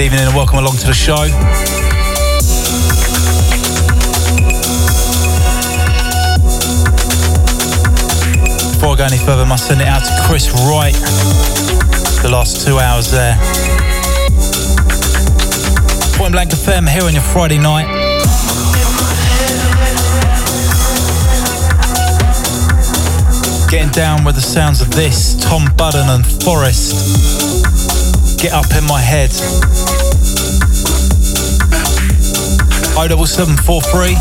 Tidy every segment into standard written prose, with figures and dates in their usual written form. good evening and welcome along to the show. Before I go any further, I must send it out to Chris Wright. The last 2 hours there. Point Blank FM here on your Friday night. Getting down with the sounds of this, Tom Budden and Forrest. Get Up In My Head. 07743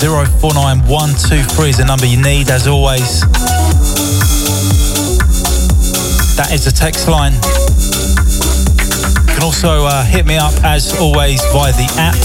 049123 is the number you need, as always. That is the text line. You can also hit me up, as always, via the app.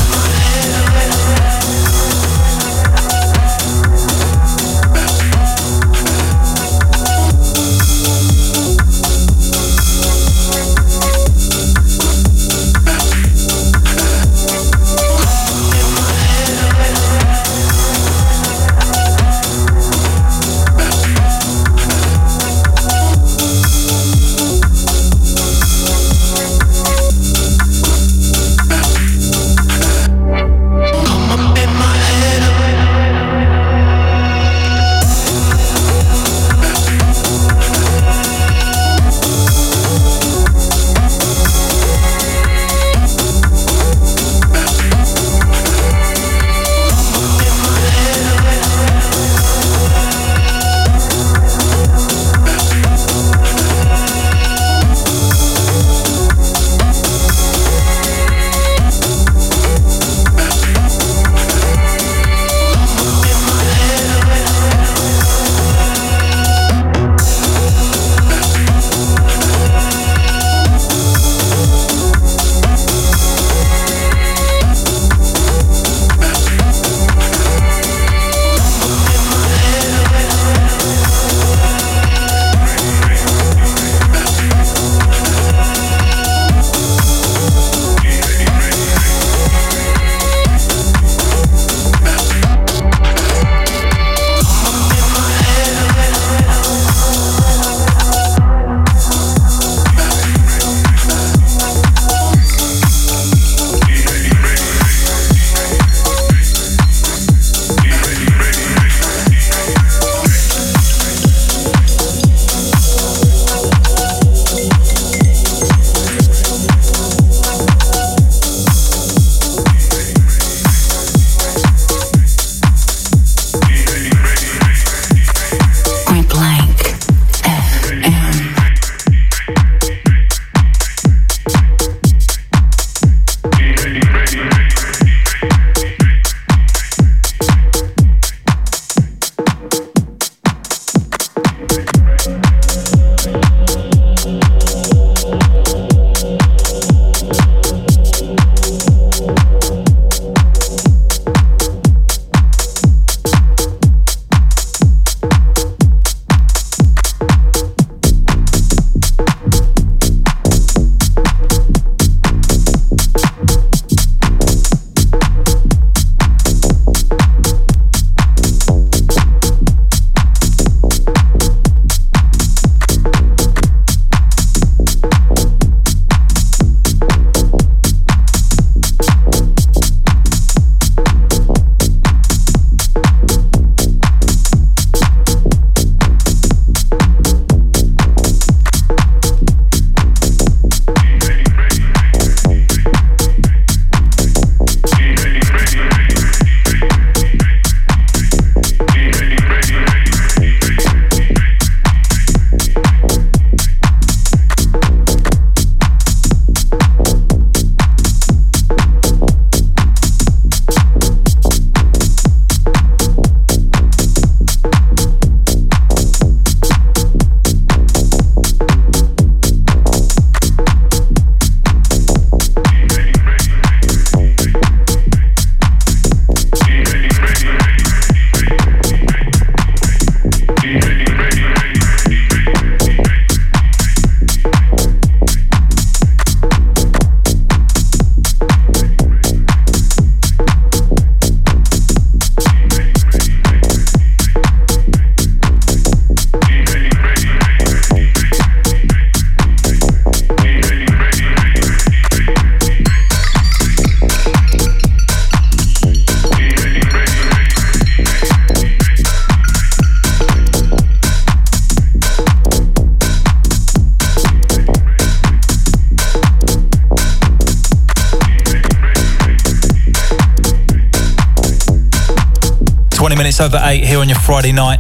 20 minutes over 8 here on your Friday night.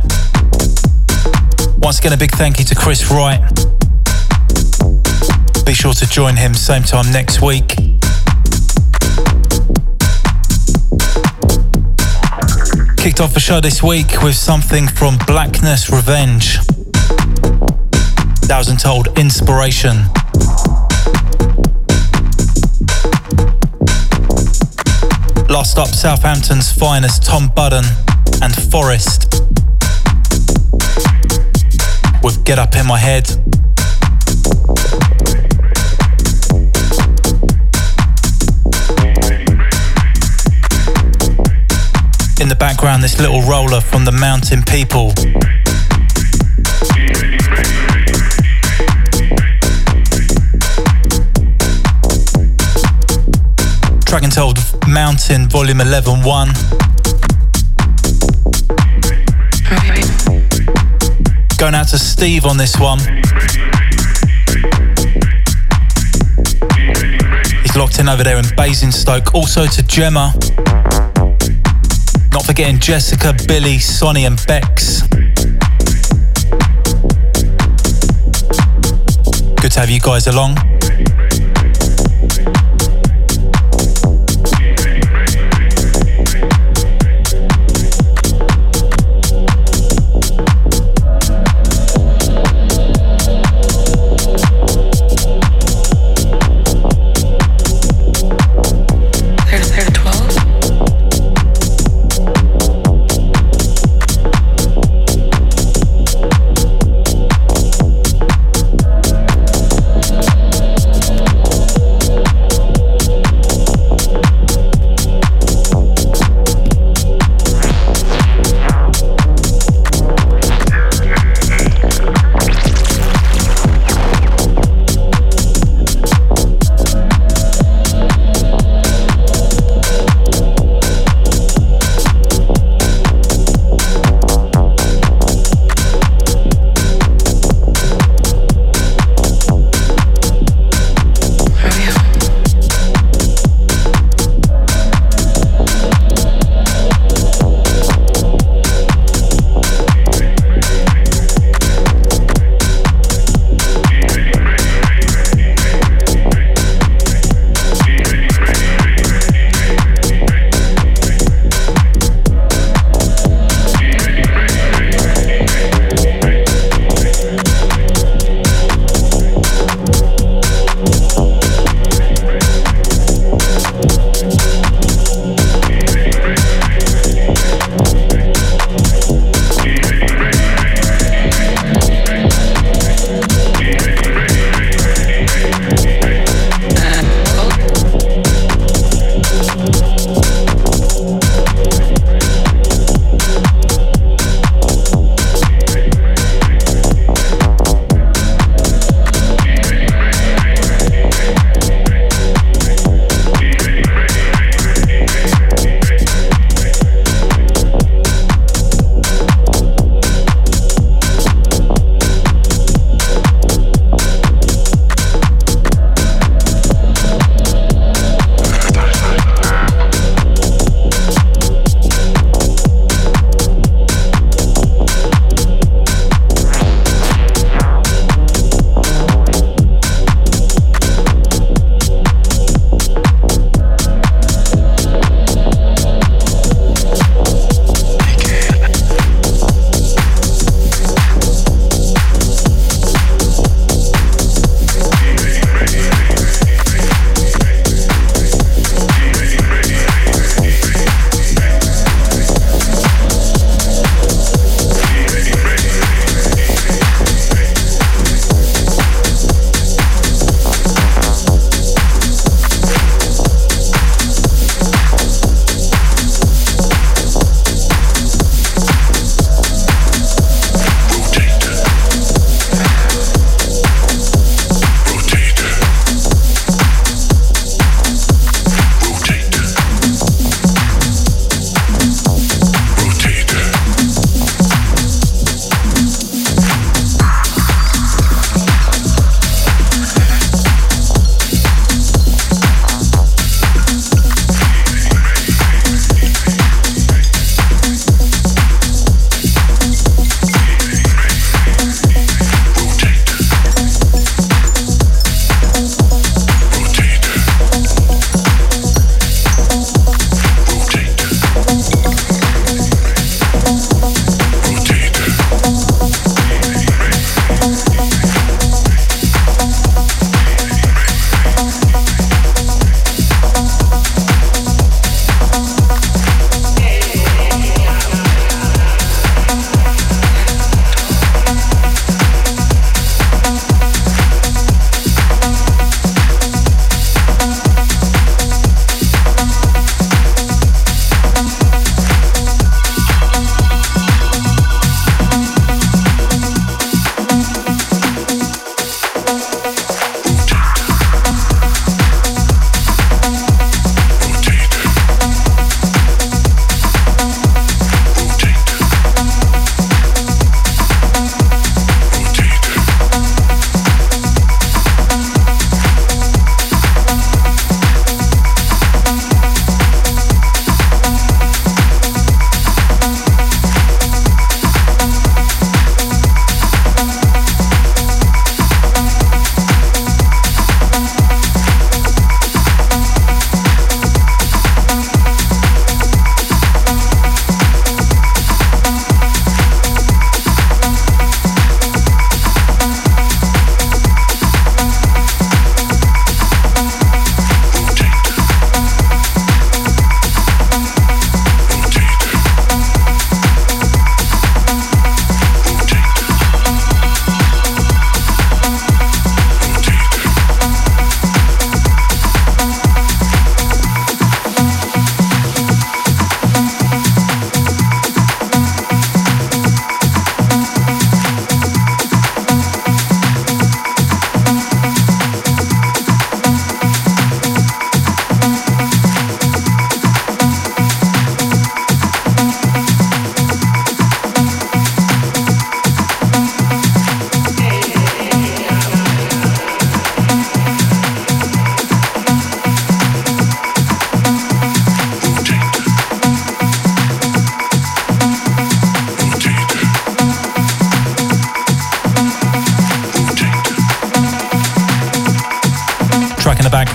Once again, a big thank you to Chris Wright. Be sure to join him same time next week. Kicked off the show this week with something from Blackness Revenge. That was entitled Inspiration. Last up, Southampton's finest Tom Budden and Forrest with Get Up In My Head. In the background, this little roller from the Mountain People. Track entitled Mountain Volume 11.1. Going out to Steve on this one. He's locked in over there in Basingstoke. Also to Gemma. Not forgetting Jessica, Billy, Sonny and Bex. Good to have you guys along.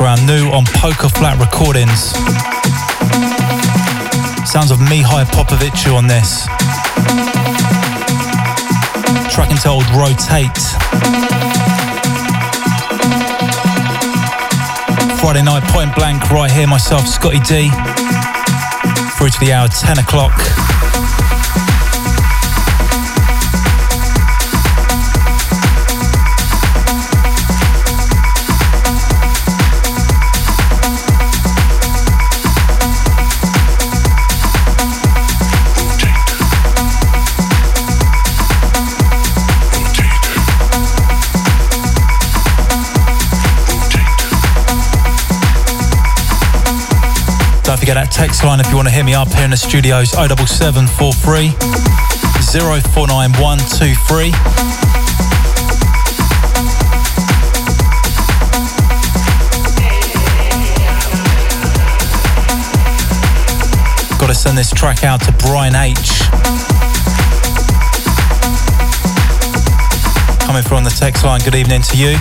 background, new on Poker Flat Recordings. Sounds of Mihai Popovicu on this. Track entitled Rotate. Friday night, Point Blank, right here, myself, Scotty D. Through to the hour, 10 o'clock. Forget that text line if you want to hit me up here in the studios, 07743 049123. Gotta send this track out to Brian H. Coming through on the text line, good evening to you.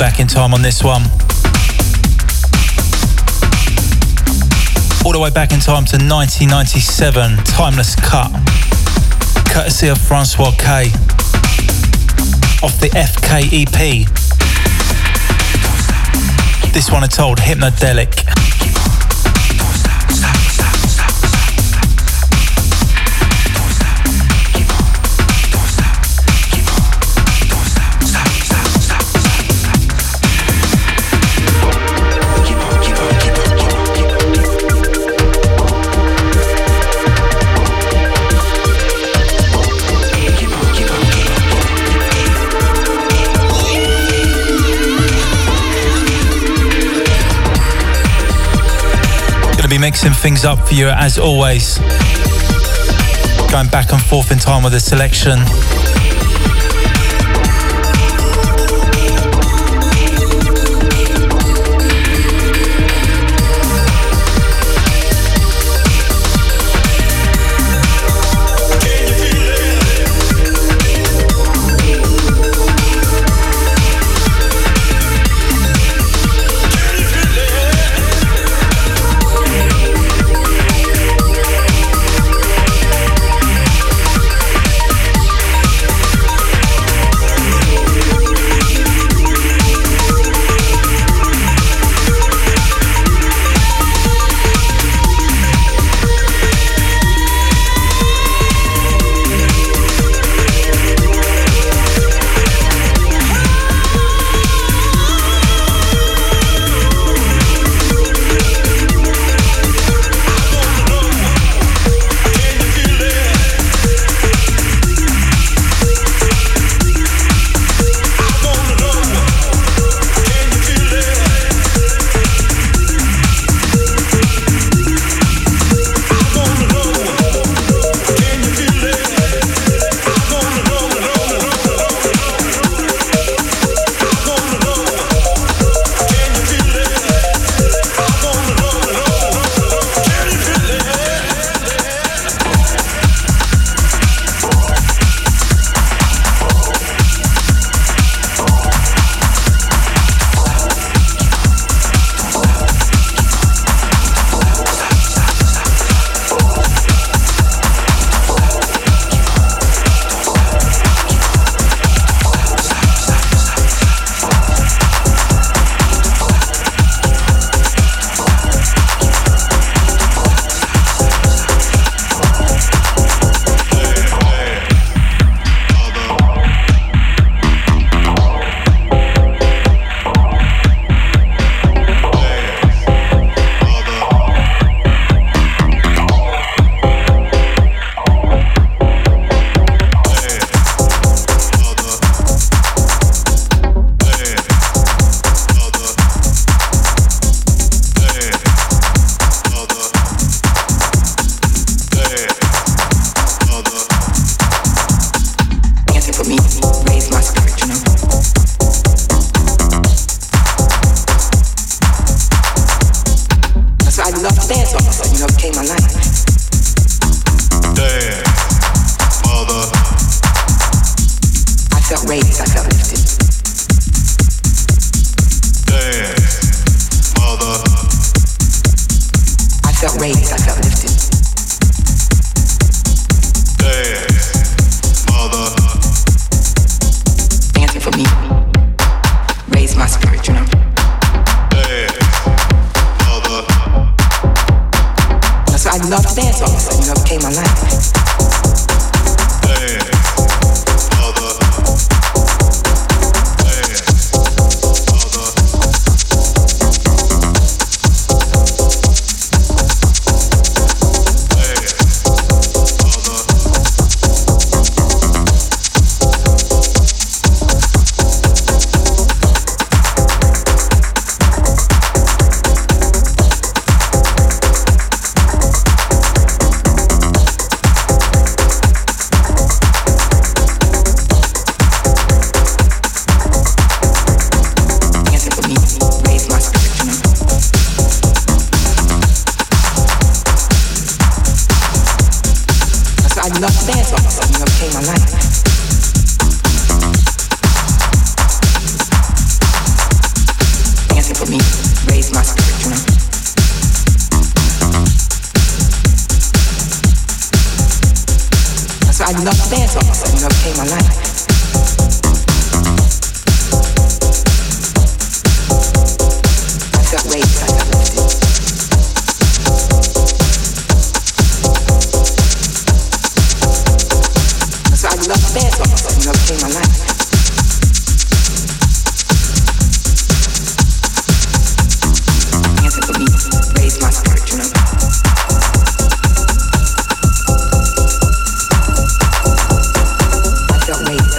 back in time on this one. All the way back in time to 1997, Timeless Cut, courtesy of Francois K, off the FK EP. This one I told, Hypnodelic. Be mixing things up for you as always, going back and forth in time with the selection. put me, raise my spirit, you know. I love to dance all of a sudden, you know, it became my life. I felt raised, I felt lifted. So I love to dance all of a sudden, you know, it became my life. Dancing for me, raised my spirit, you know. Wait.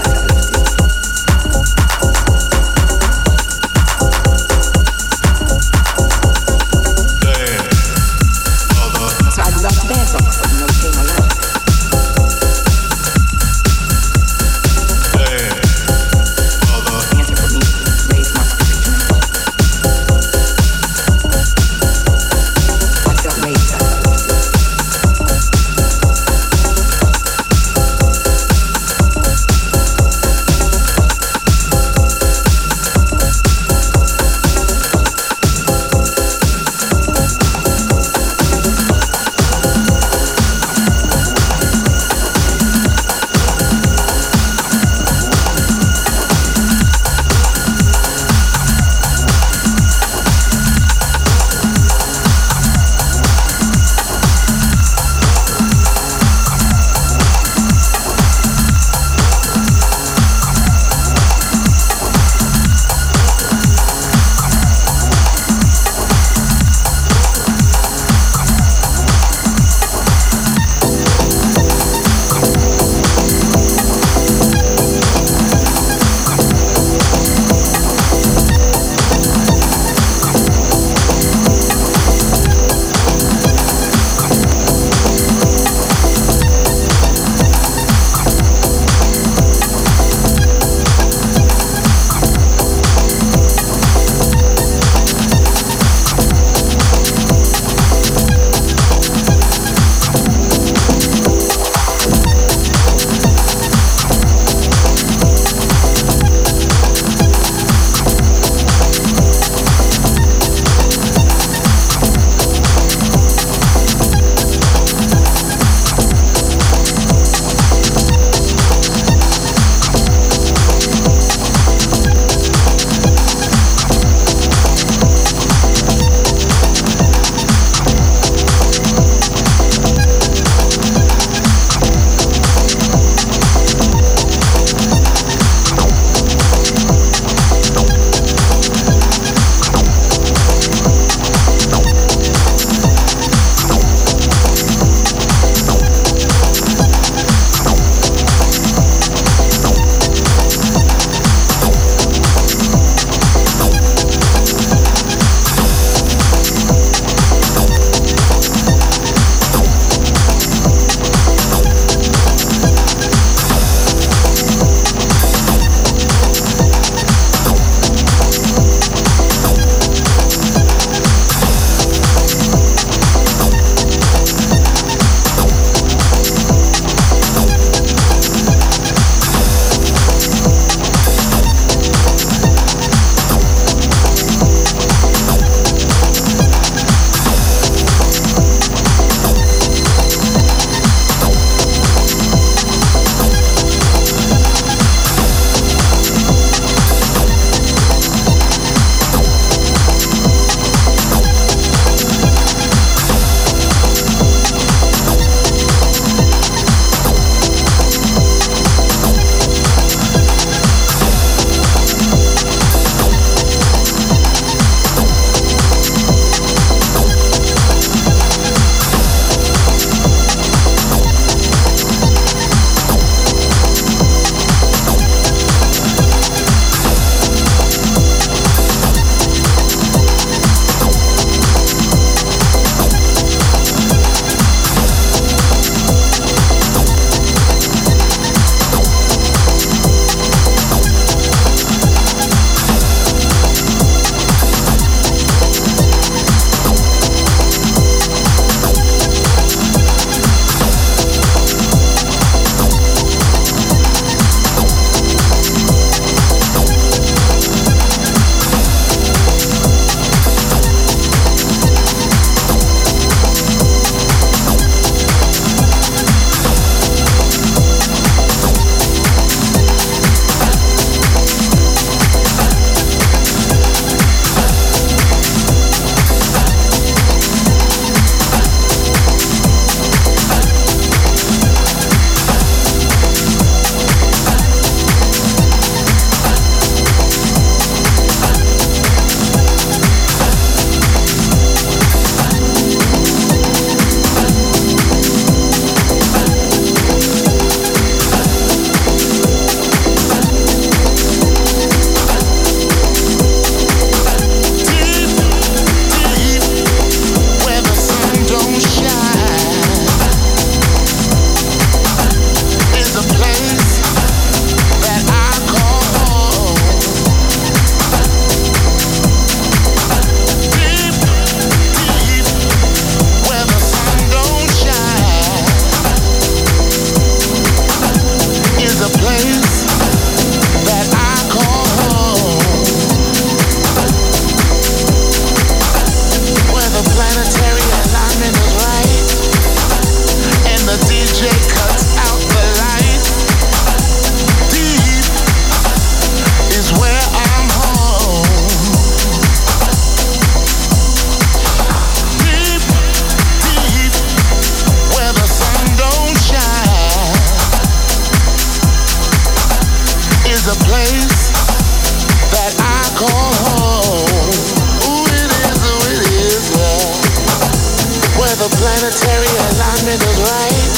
planetary alignment of light,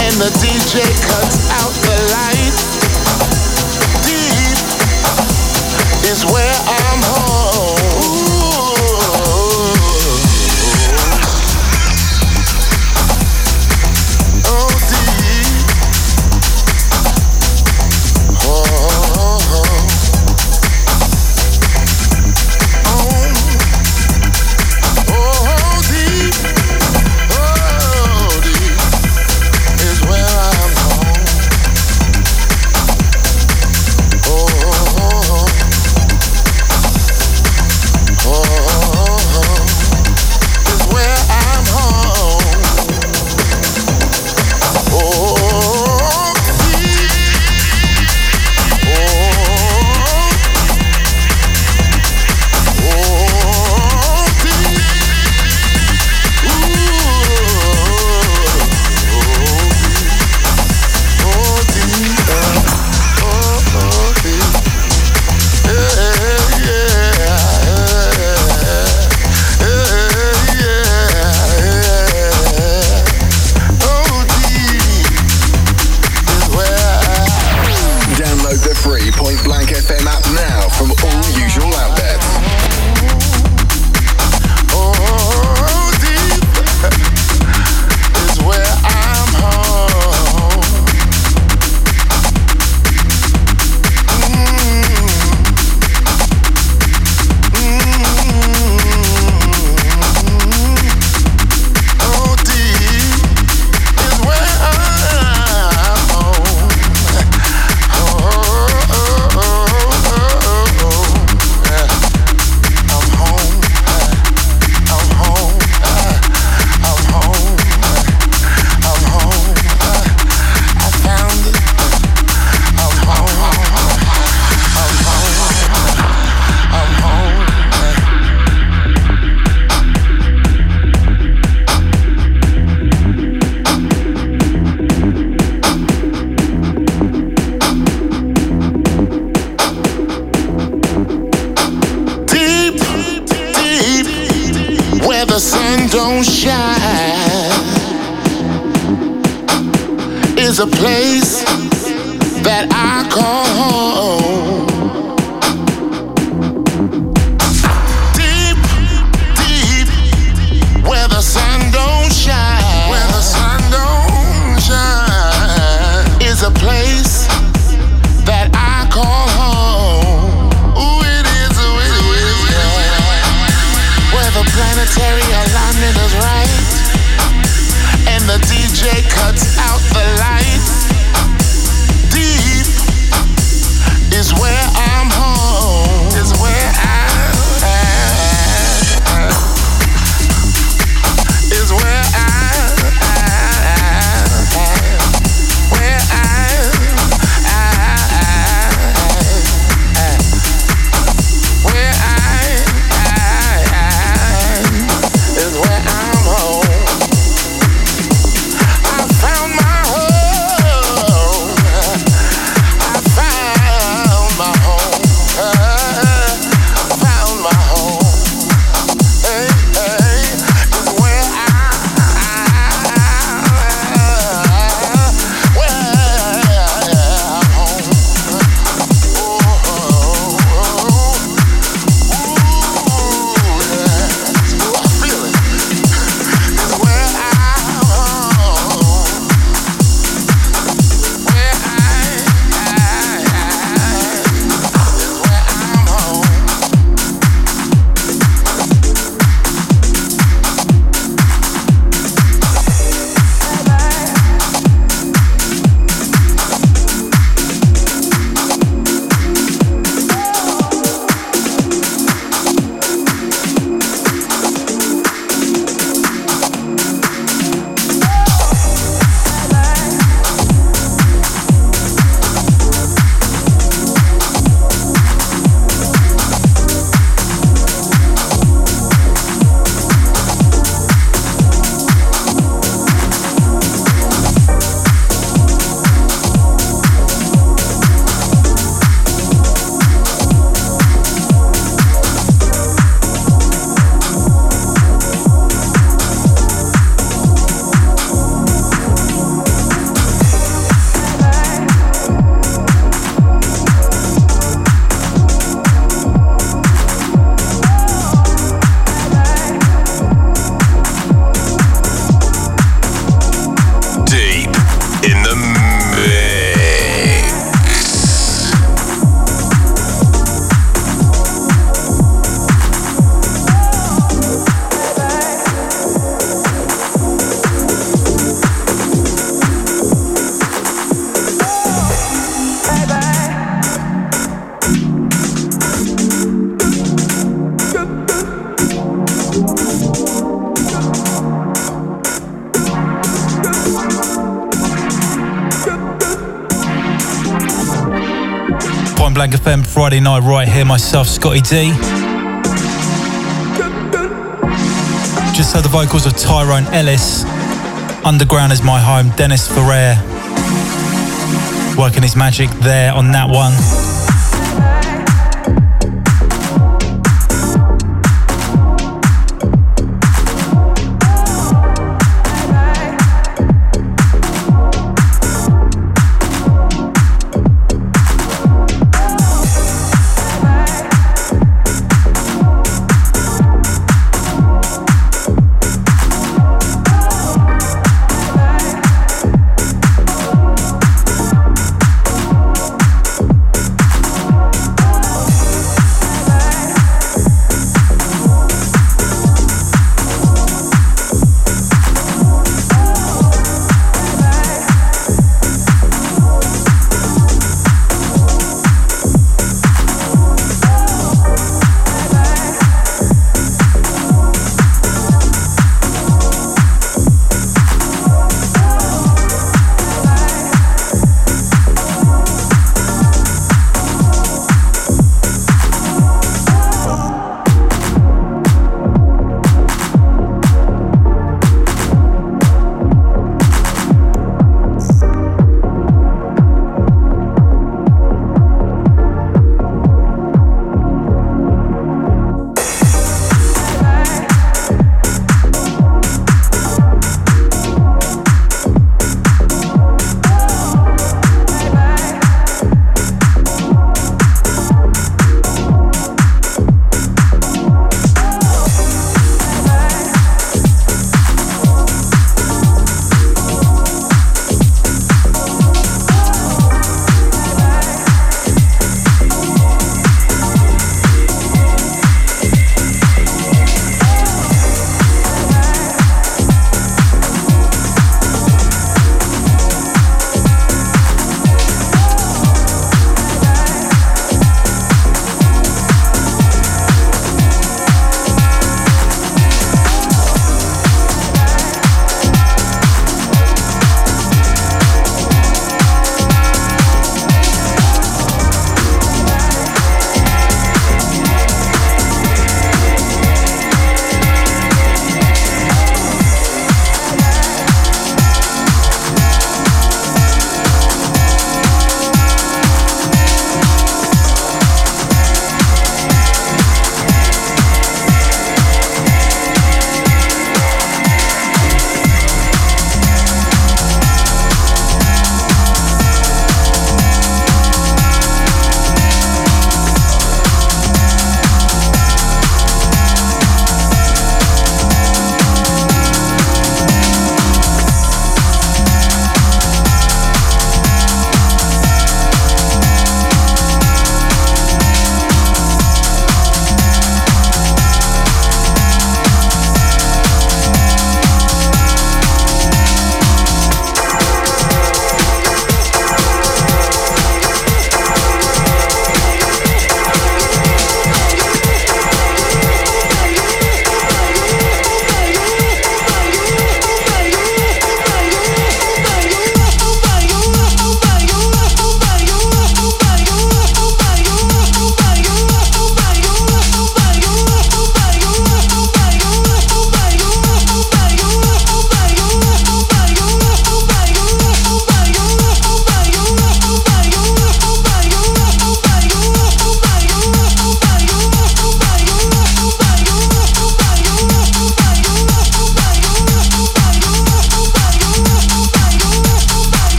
and the DJ cuts out the light. Deep is where I'm home. Is a place that I call home. Deep, deep, where the sun don't shine. Where the sun don't shine is a place that I call home. Ooh, it is, ooh, it is, where the planetary alignment is right. And the DJ cuts out the light. Deep is where I Blank FM Friday night right here, myself, Scotty D. Just heard the vocals of Tyrone Ellis. Underground is my home, Dennis Ferrer. Working his magic there on that one.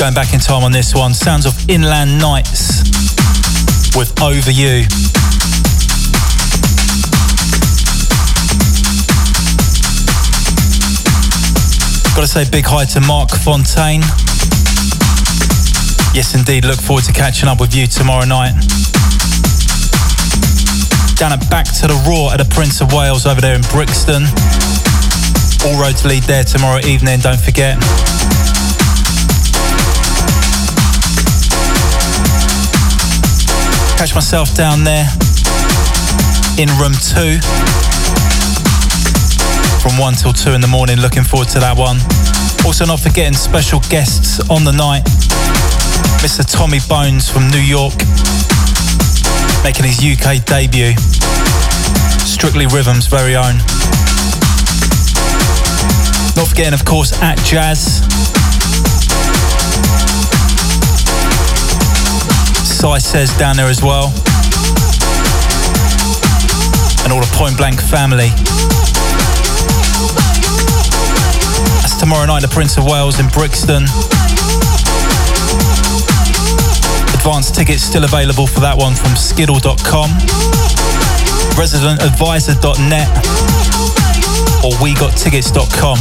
Going back in time on this one, sounds of Inland Nights with Over You. Got to say big hi to Mark Fontaine. Yes, indeed. Look forward to catching up with you tomorrow night. Down at Back to the Raw at the Prince of Wales over there in Brixton. All roads lead there tomorrow evening, don't forget. Catch myself down there in room 2 from 1 till 2 in the morning. Looking forward to that one. Also not forgetting special guests on the night. Mr. Tommy Bones from New York, making his UK debut. Strictly Rhythm's very own. Not forgetting, of course, At Jazz. Sai says down there as well. And all the Point Blank family. That's tomorrow night, the Prince of Wales in Brixton. Advanced tickets still available for that one from skiddle.com, residentadvisor.net or wegottickets.com.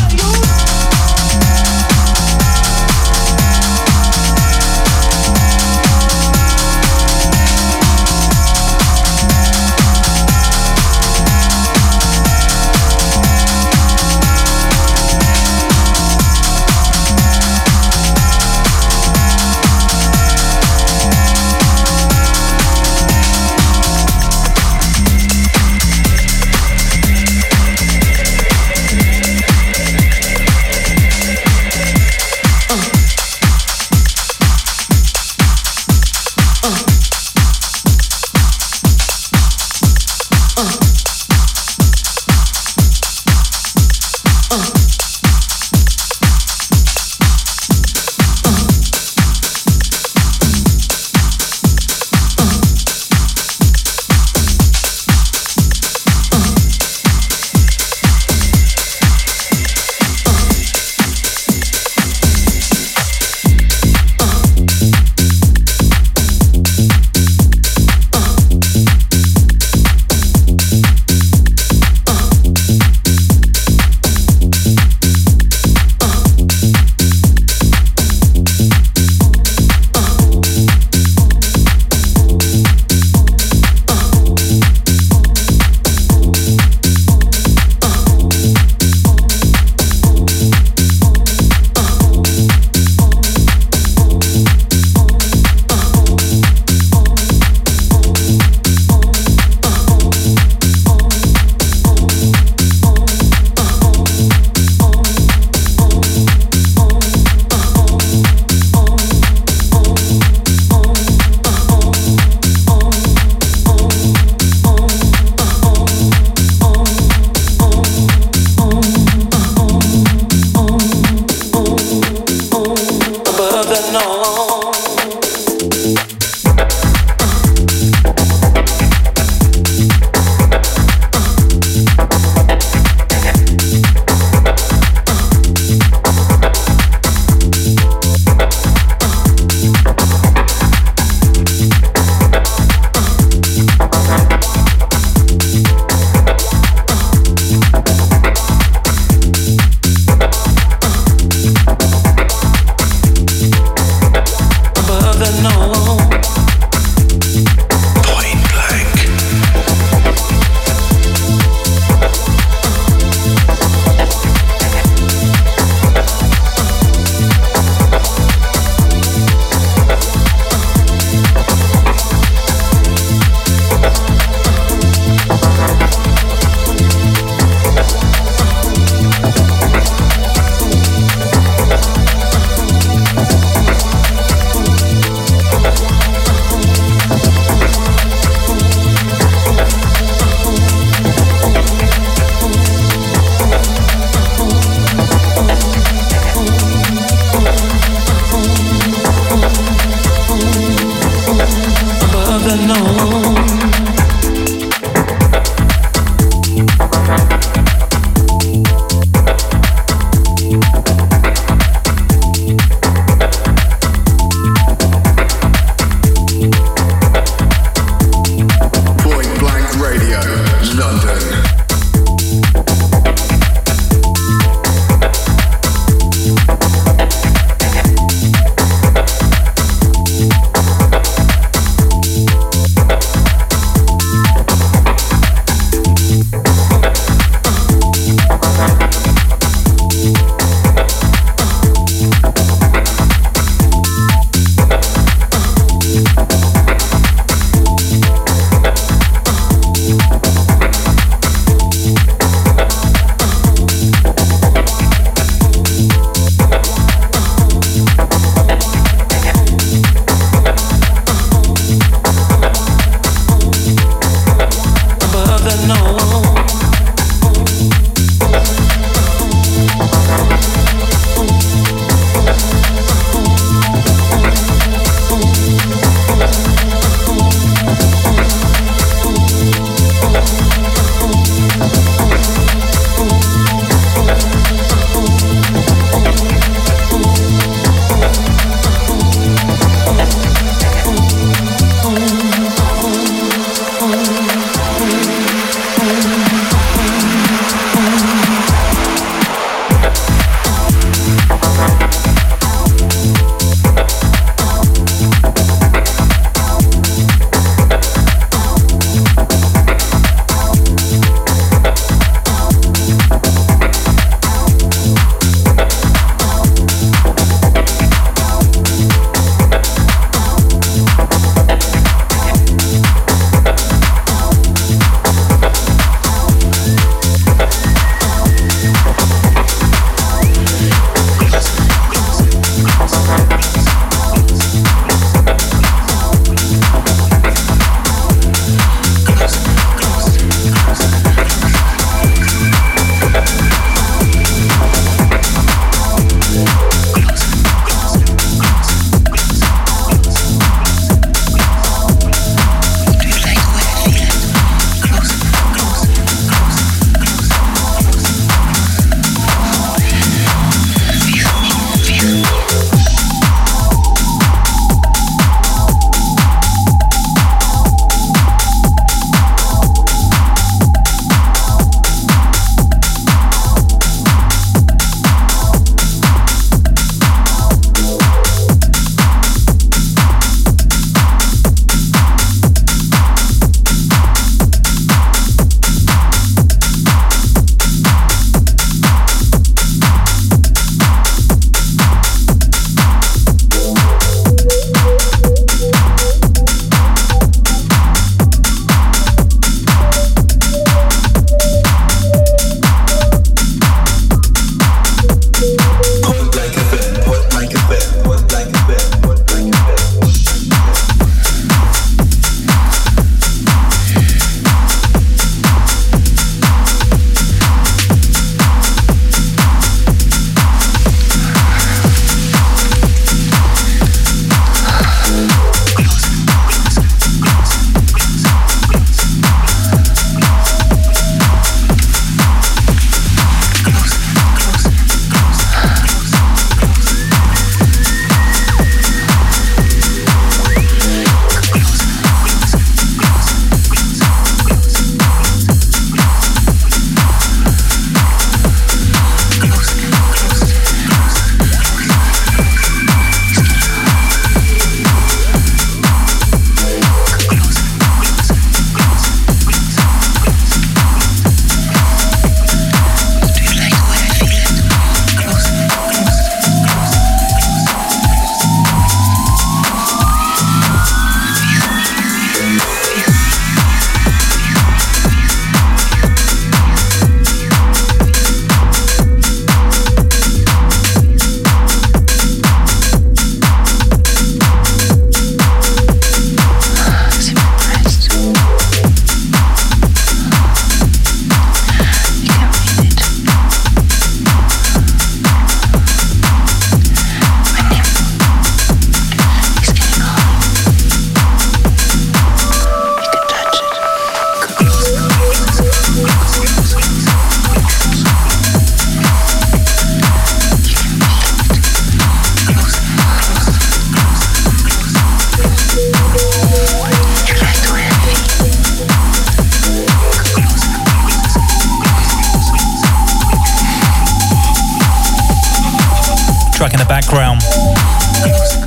track in the background,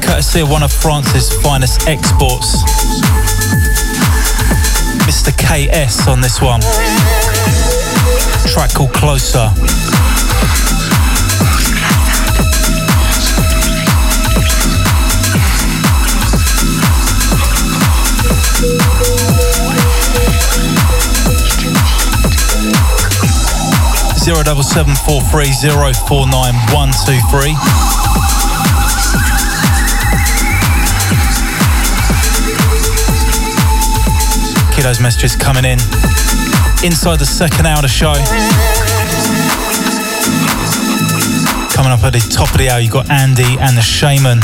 courtesy of one of France's finest exports, Mr. KS on this one. Track called Closer. Zero 07743049123. Kiddo's messages coming in. Inside the second hour of the show. Coming up at the top of the hour, you've got Andy and The Shaman.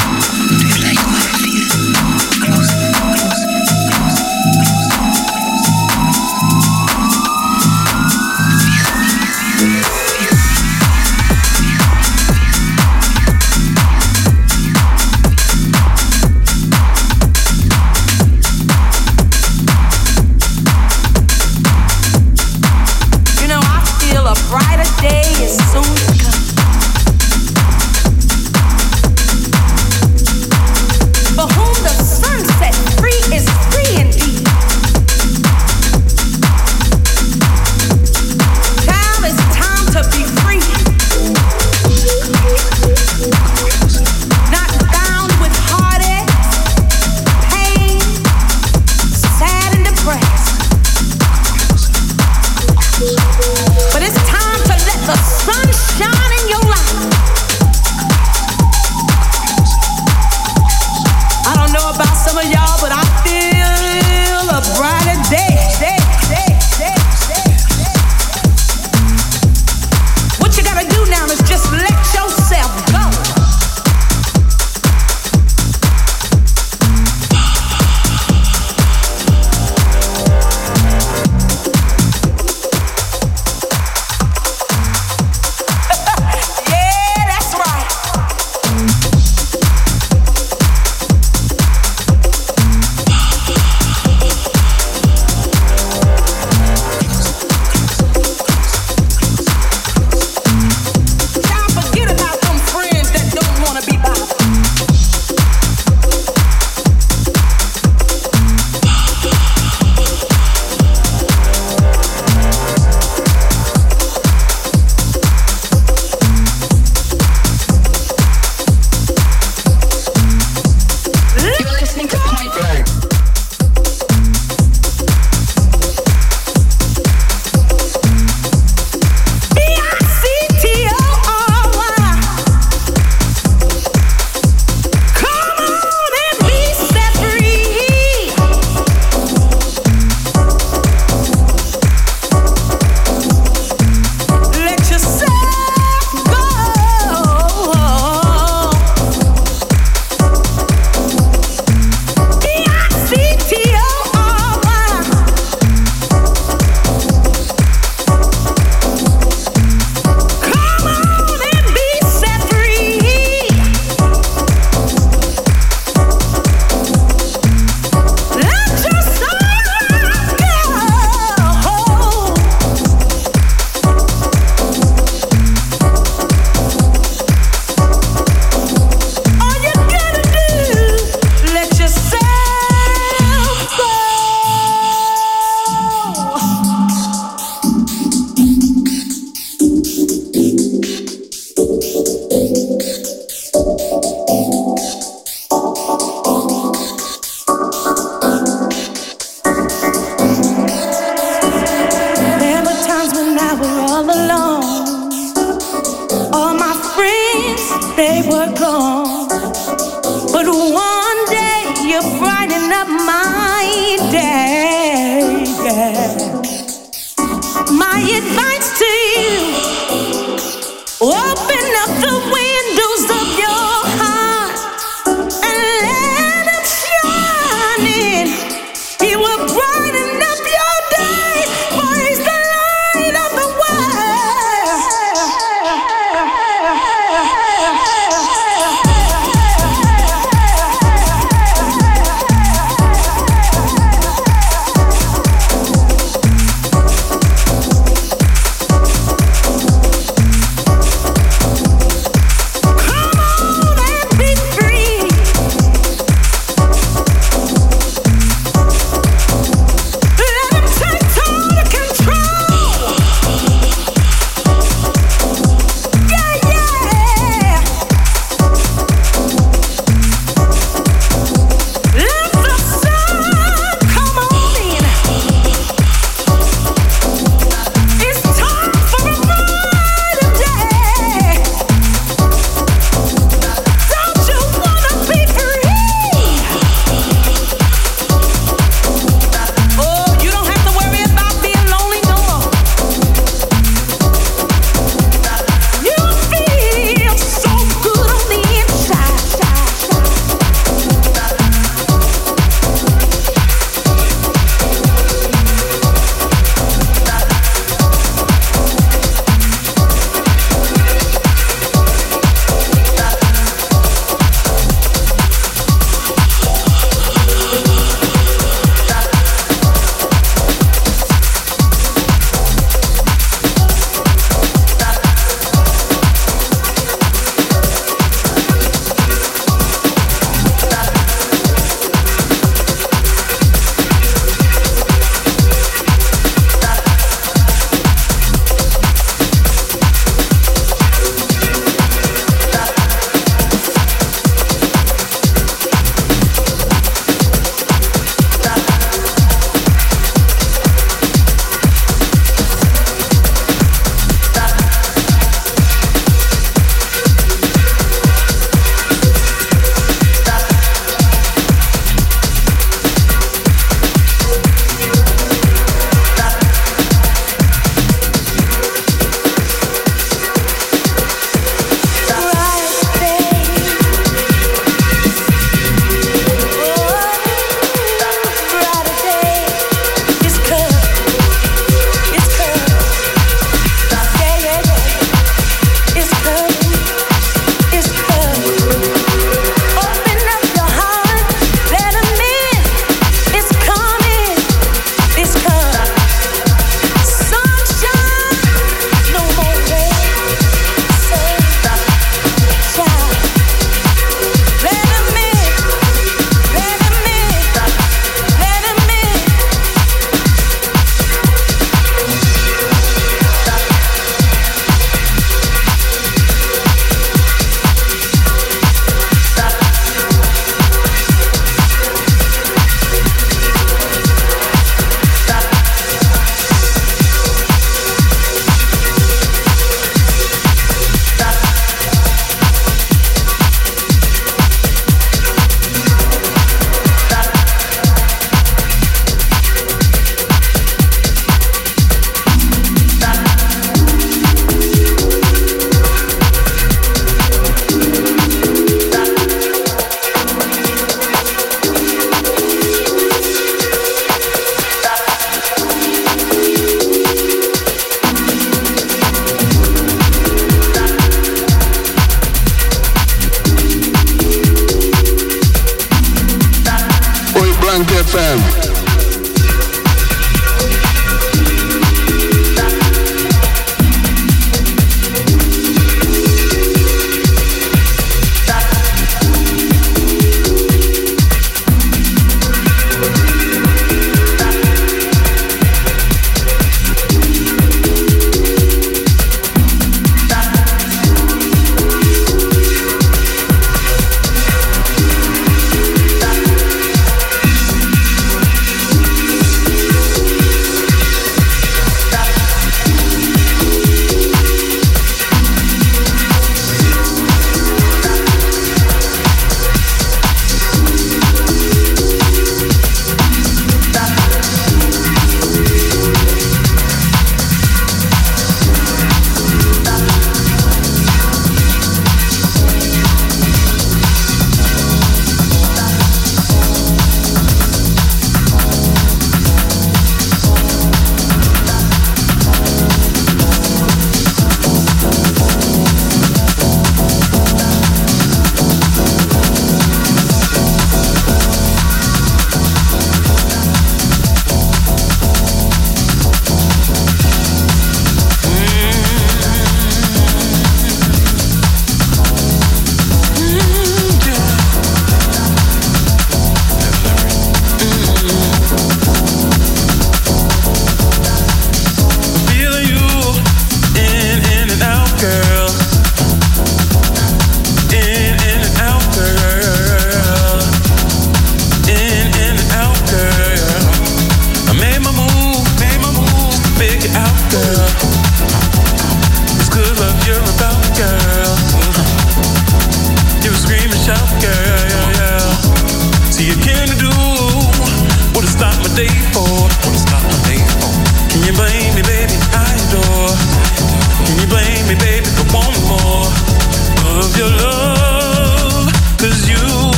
FM.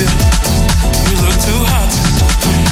You look too hot.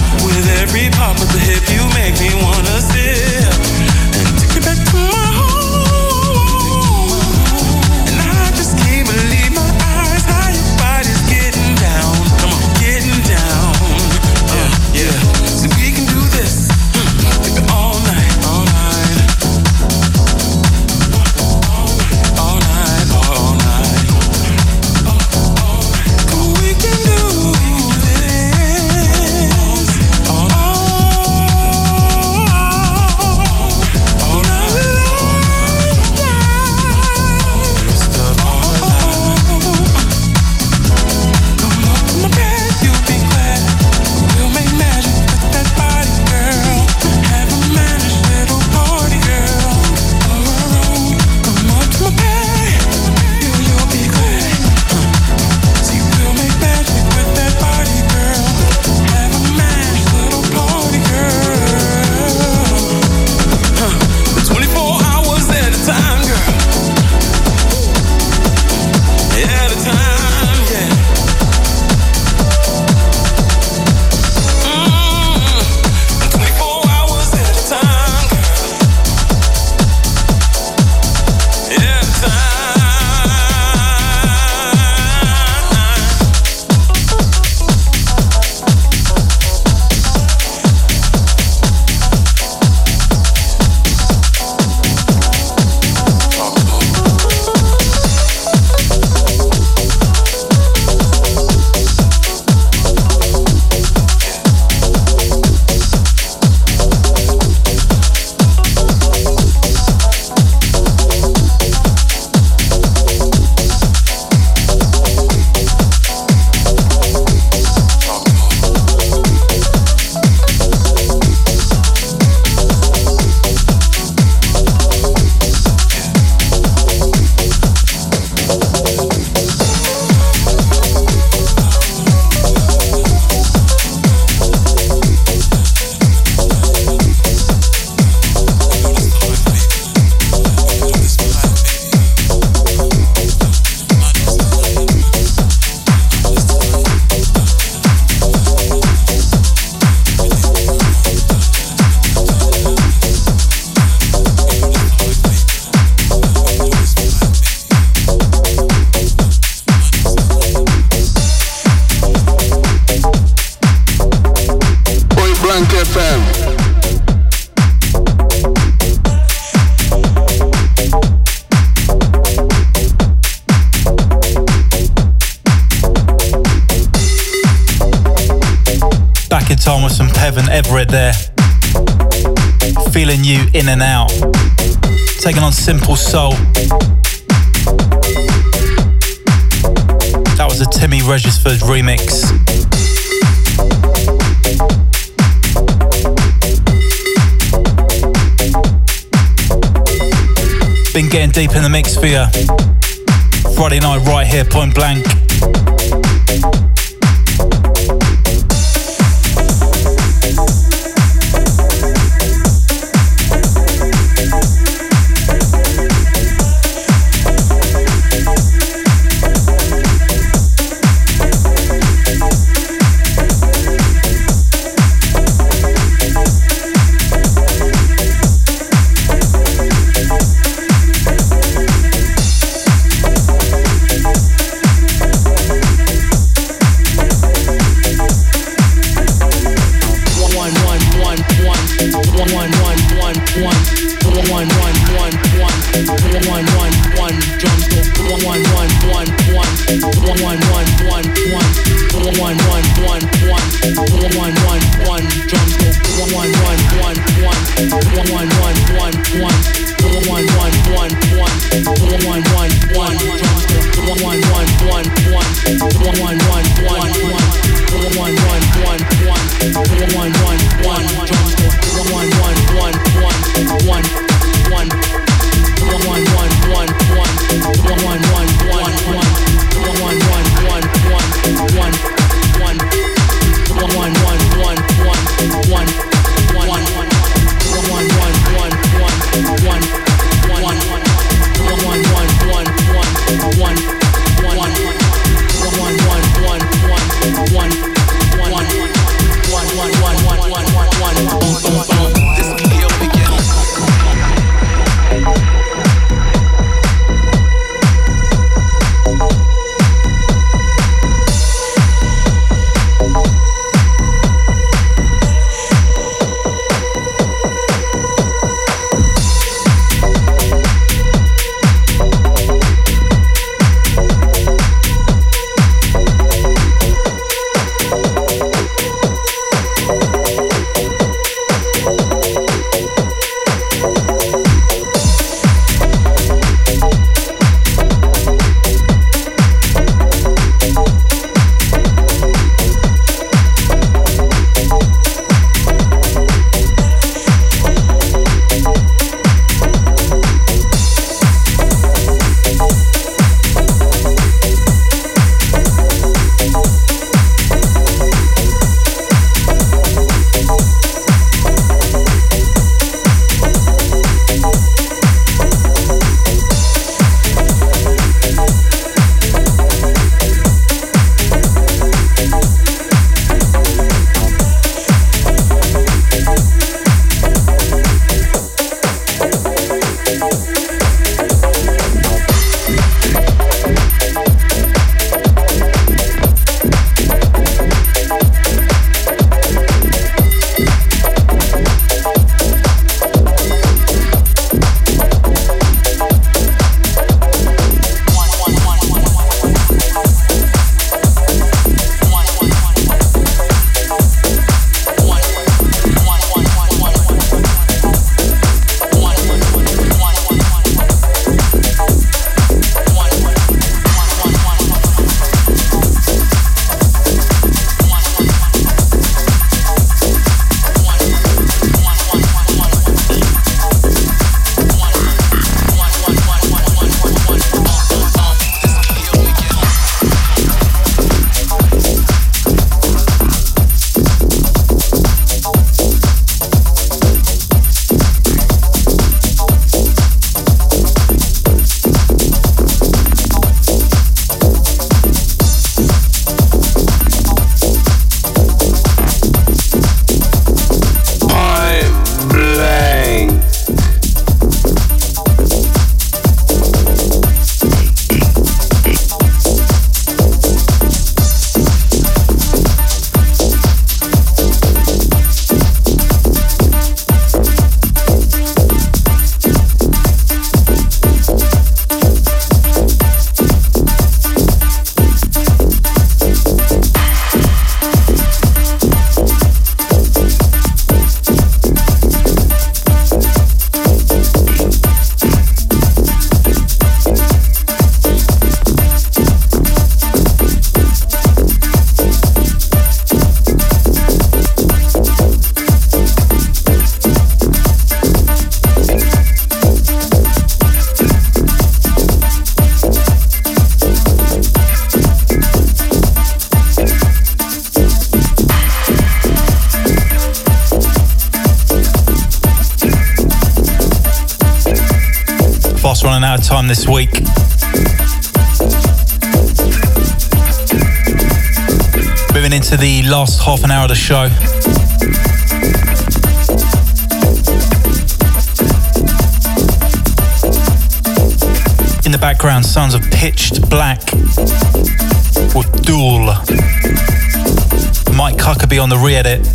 Evan Everett there. Feeling You In and Out. Taking on Simple Soul. That was a Timmy Regisford remix. Been getting deep in the mix for you. Friday night right here, Point Blank. on our time this week. Moving into the last half an hour of the show. In the background, sounds of Pitched Black with Duel. Mike Huckabee on the re-edit.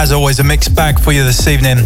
As always, a mixed bag for you this evening.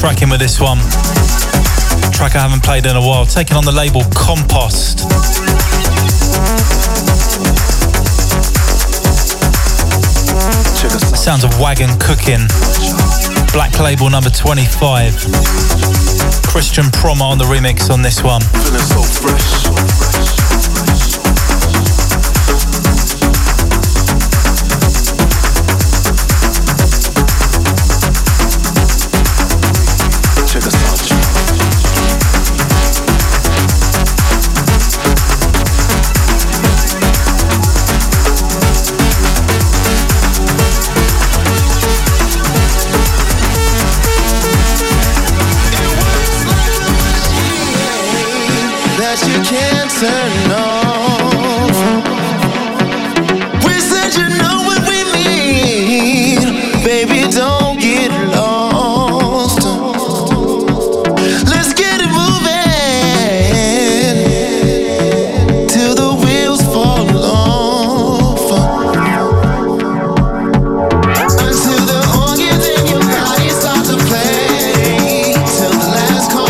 tracking with this one. A track I haven't played in a while. Taken on the label Compost. Sounds of Wagon Cooking. Black label number 25. Christian Prommer on the remix on this one. Feeling so fresh. Turn off. We said you know what we mean. Baby, don't get lost. Let's get it moving till the wheels fall off. Until the organs in your body start to play. Till the last call.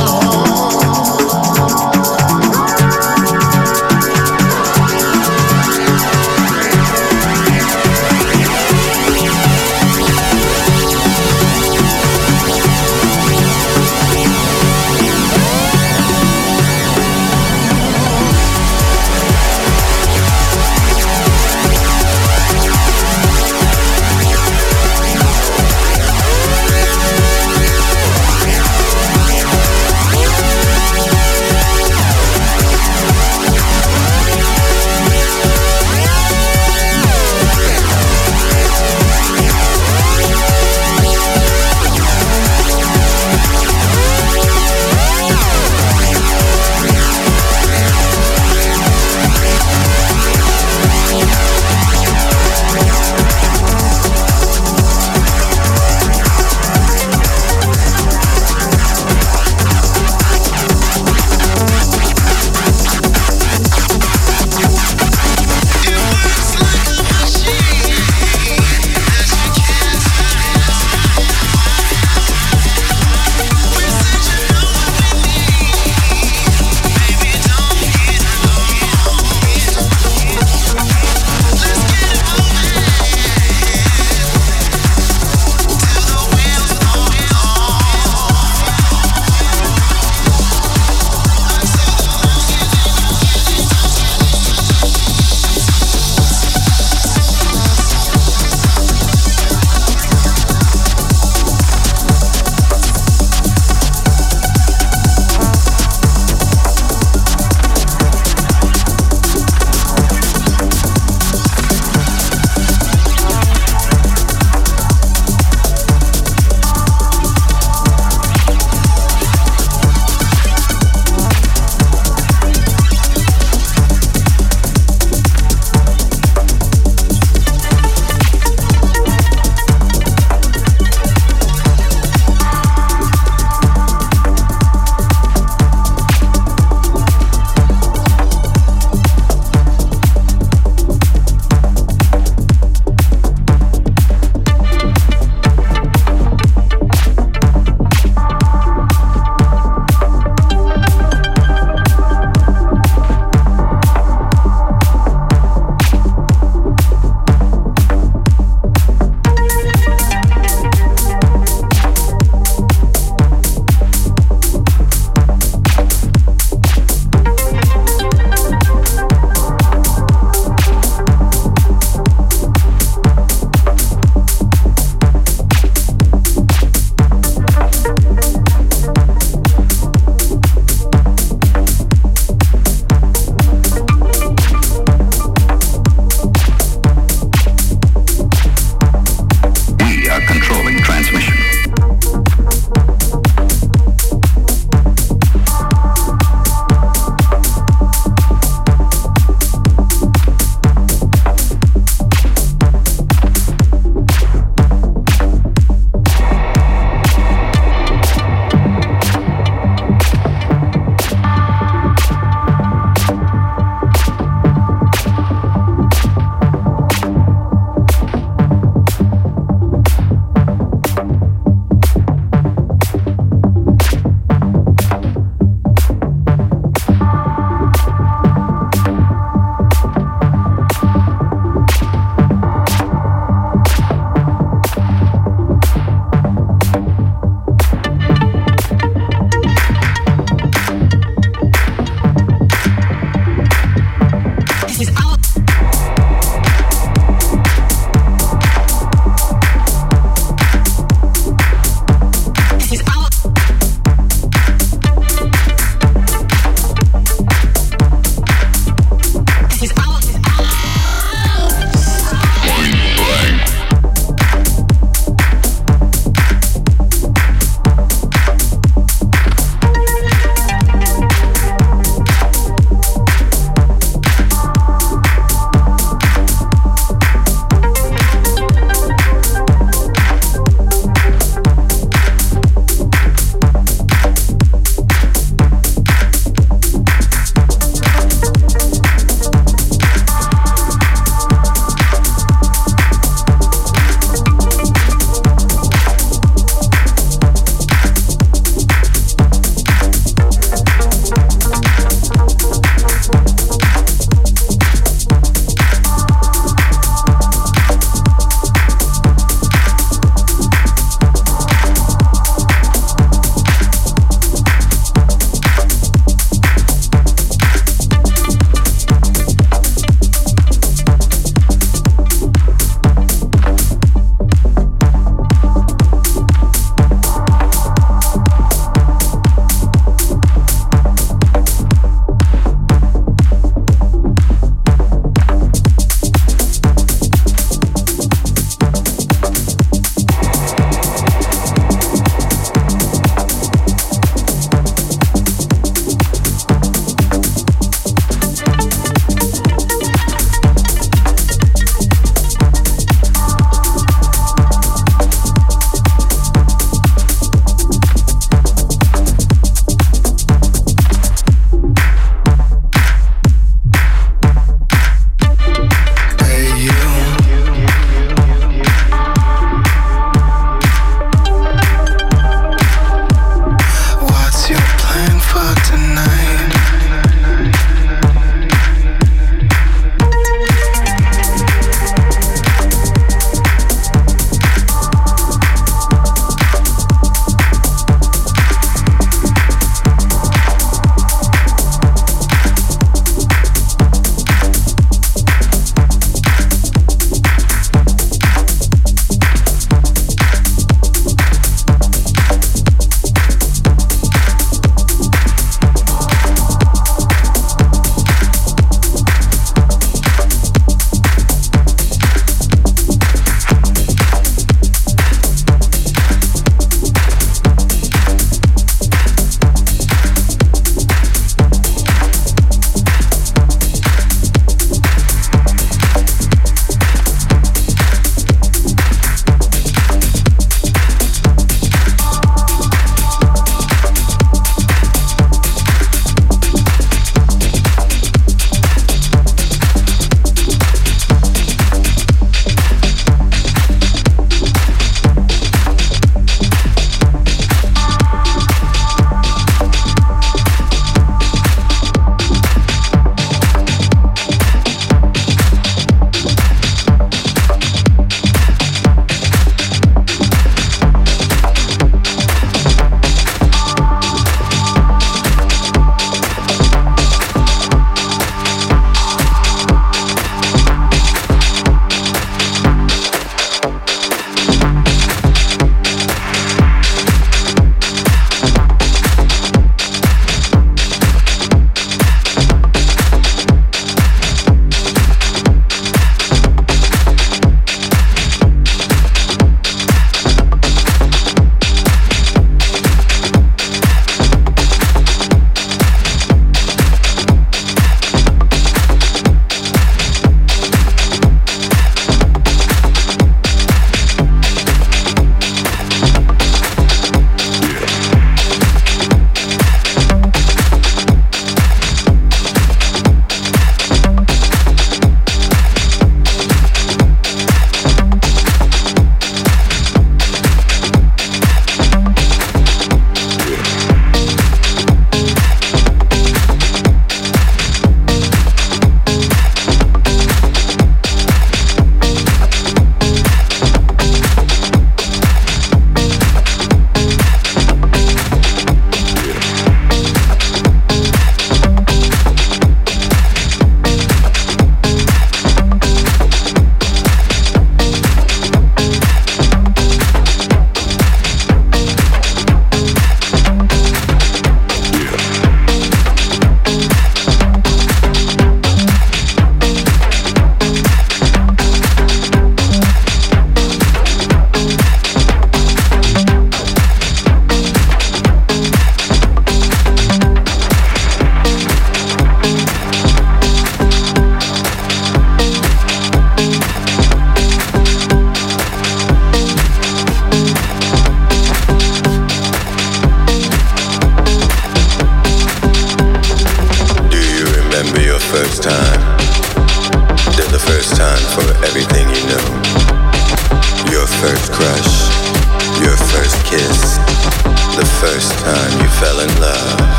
first time you fell in love.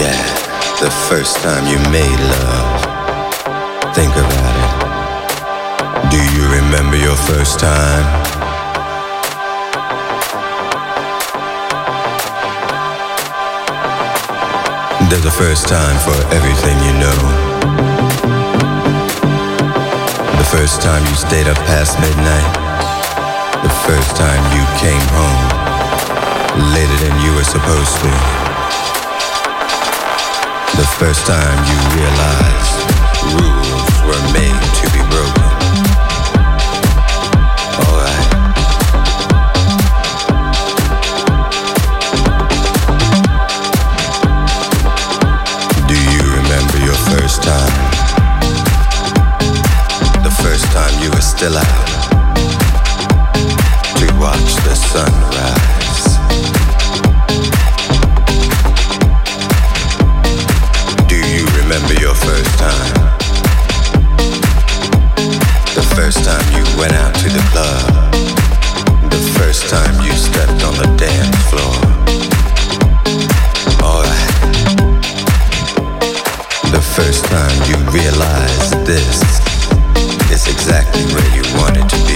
Yeah, the first time you made love. Think about it. Do you remember your first time? There's a first time for everything you know. The first time you stayed up past midnight. The first time you came home later than you were supposed to. The first time you realized rules were made to be broken. Alright. Do you remember your first time? The first time you were still out. Watch the sunrise. Do you remember your first time? The first time you went out to the club. The first time you stepped on the dance floor. Alright. The first time you realized this is exactly where you wanted to be.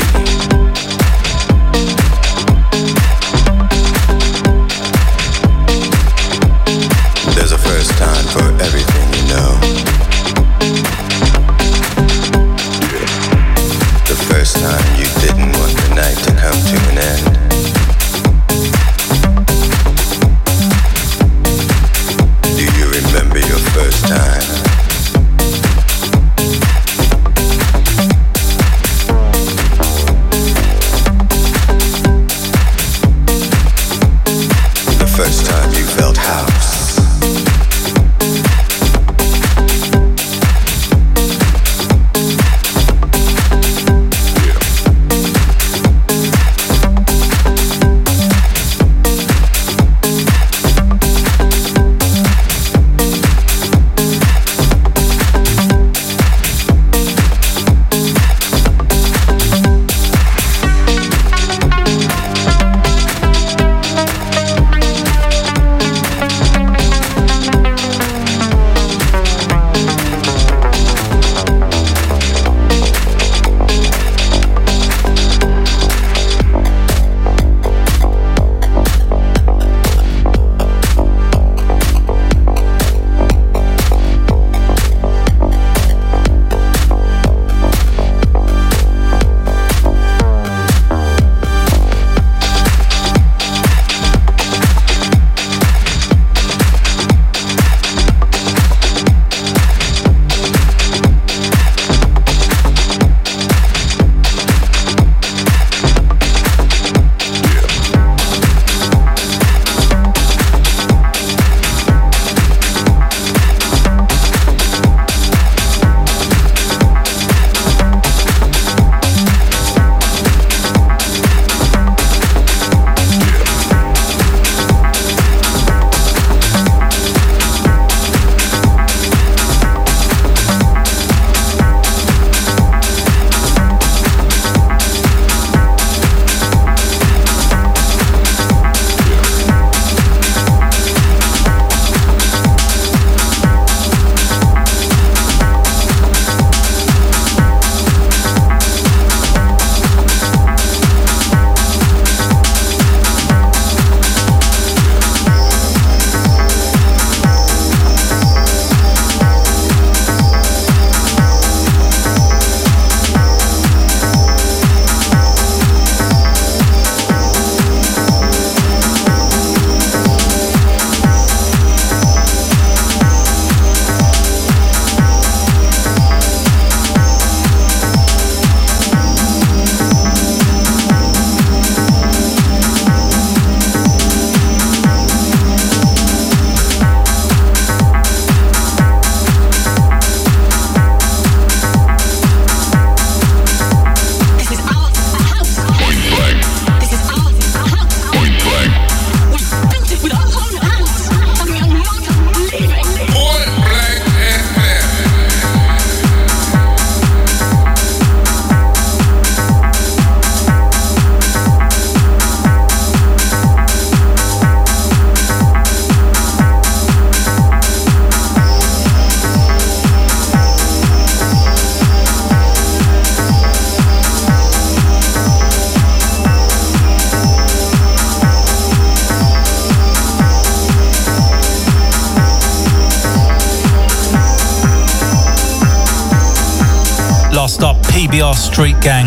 PBR Street Gang.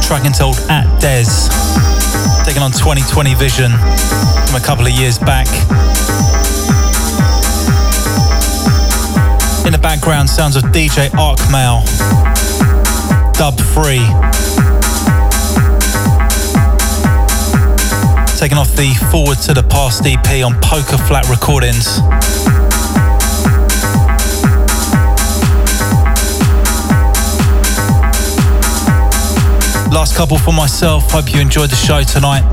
Track entitled At Jazz, taken on 2020 Vision from a couple of years back. In the background, sounds of DJ Arkmail, Dub Free. Taken off the Forward to the Past EP on Poker Flat Recordings. Last couple for myself. Hope you enjoyed the show tonight.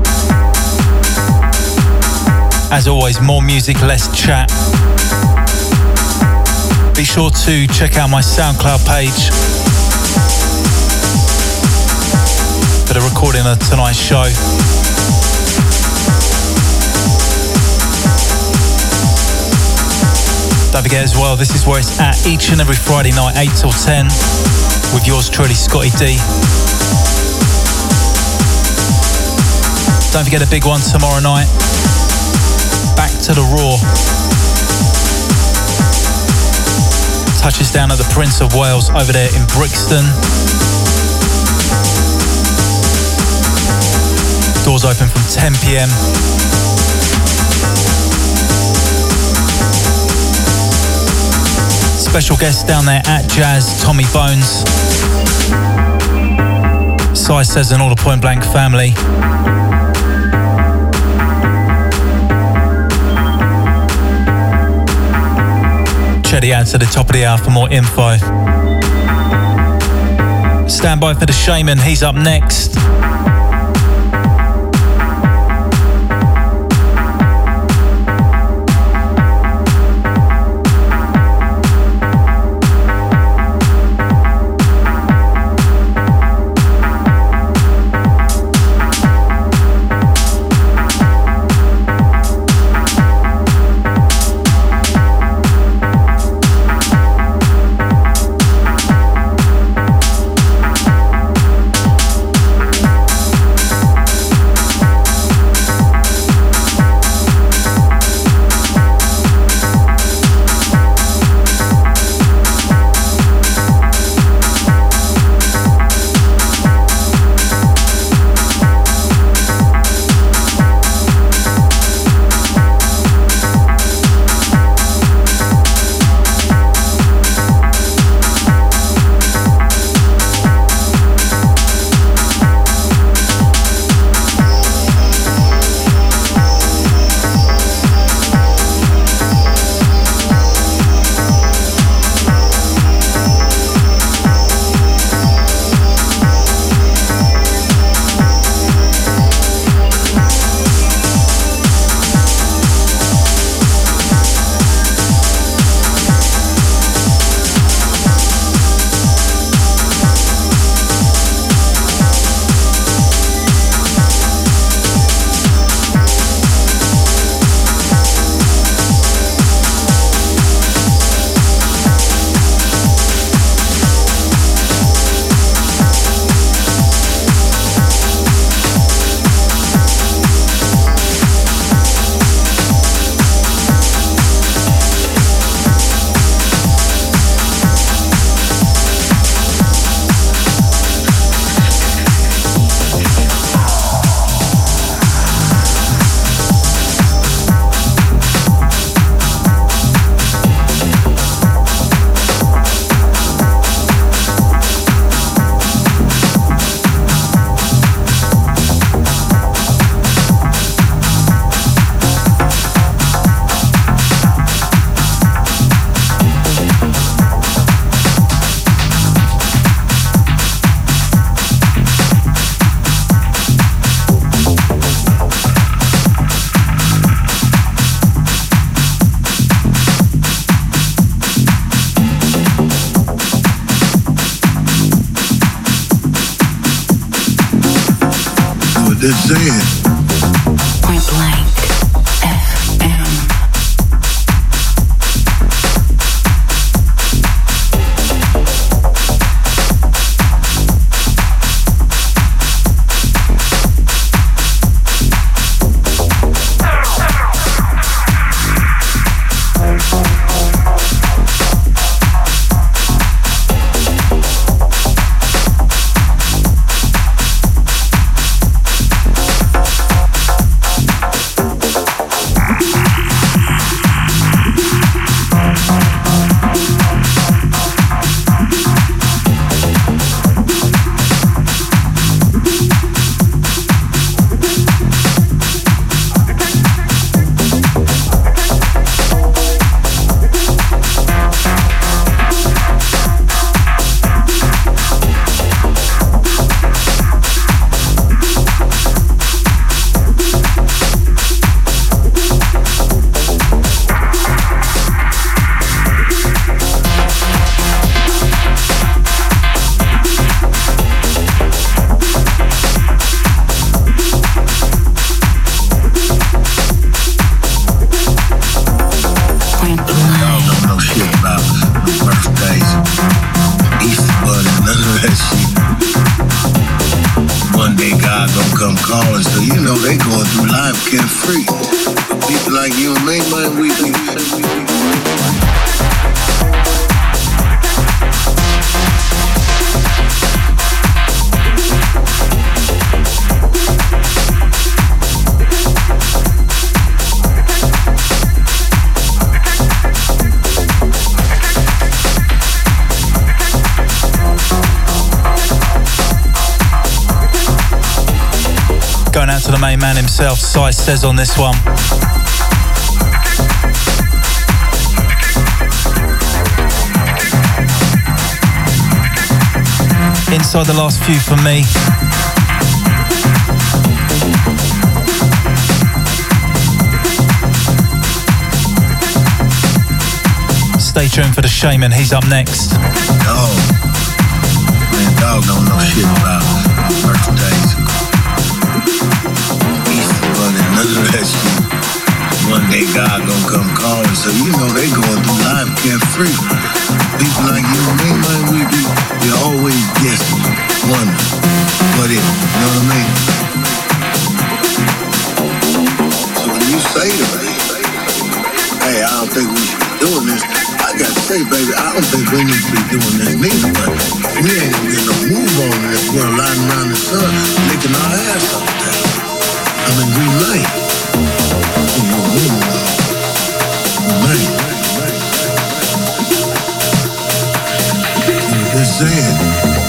As always, more music, less chat. Be sure to check out my SoundCloud page for the recording of tonight's show. Don't forget as well, this is where it's at each and every Friday night, 8 till 10, with yours truly, Scotty D. Don't forget a big one tomorrow night, Back to the Raw. Touches down at the Prince of Wales over there in Brixton. Doors open from 10 p.m. Special guests down there At Jazz, Tommy Bones, Sai says, and all the Point Blank family. Check the ad to the top of the hour for more info. Stand by for The Shaman, he's up next. alive, carefree. People like you and me, man, we going out to the main man himself, Sai says on this one. Inside the last few for me. Stay tuned for The Shaman, he's up next. Oh, man, dog don't know shit about birthdays. One day God gonna come calling, so you know they going through life carefree. People like you and me, man, we always guessing, wonder what if, you know what I mean? So when you say to me, hey, I don't think we should be doing this, I gotta say, baby, I don't think we need to be doing this neither, but we ain't gonna get no move on in this world, lying around the sun, licking our ass off that. I'm in green light. Just saying.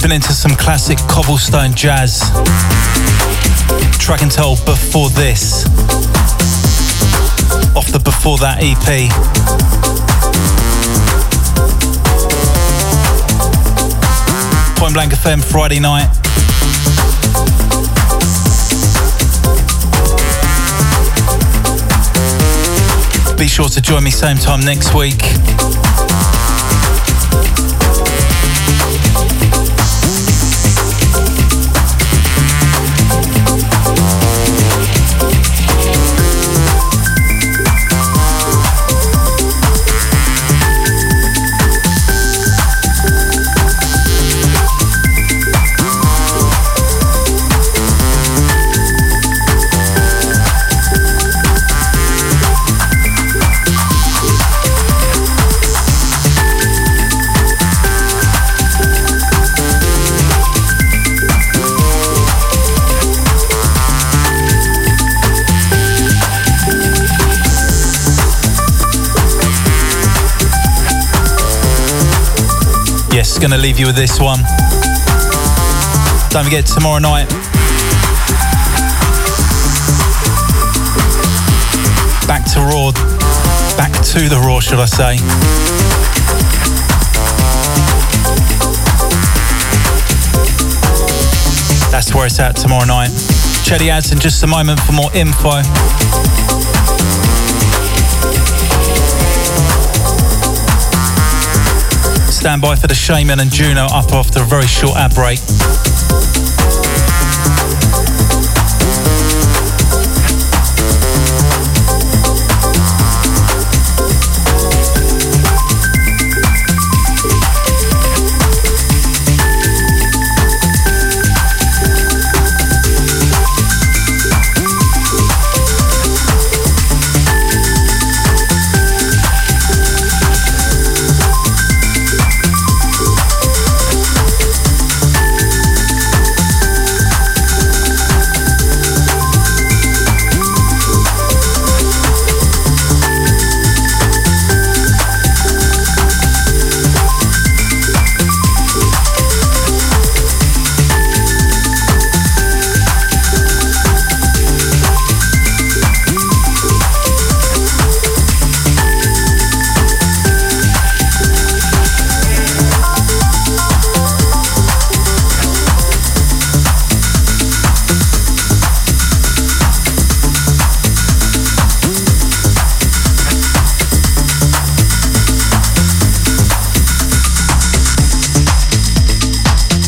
slipping into some classic cobblestone jazz. Track and Toll before this, off the Before That EP. Point Blank FM Friday night. Be sure to join me same time next week. Yes, gonna leave you with this one. Don't forget, tomorrow night, Back to the Raw, should I say. That's where it's at tomorrow night. Check the ads in just a moment for more info. Stand by for The Shaman and Juno up after a very short ad break.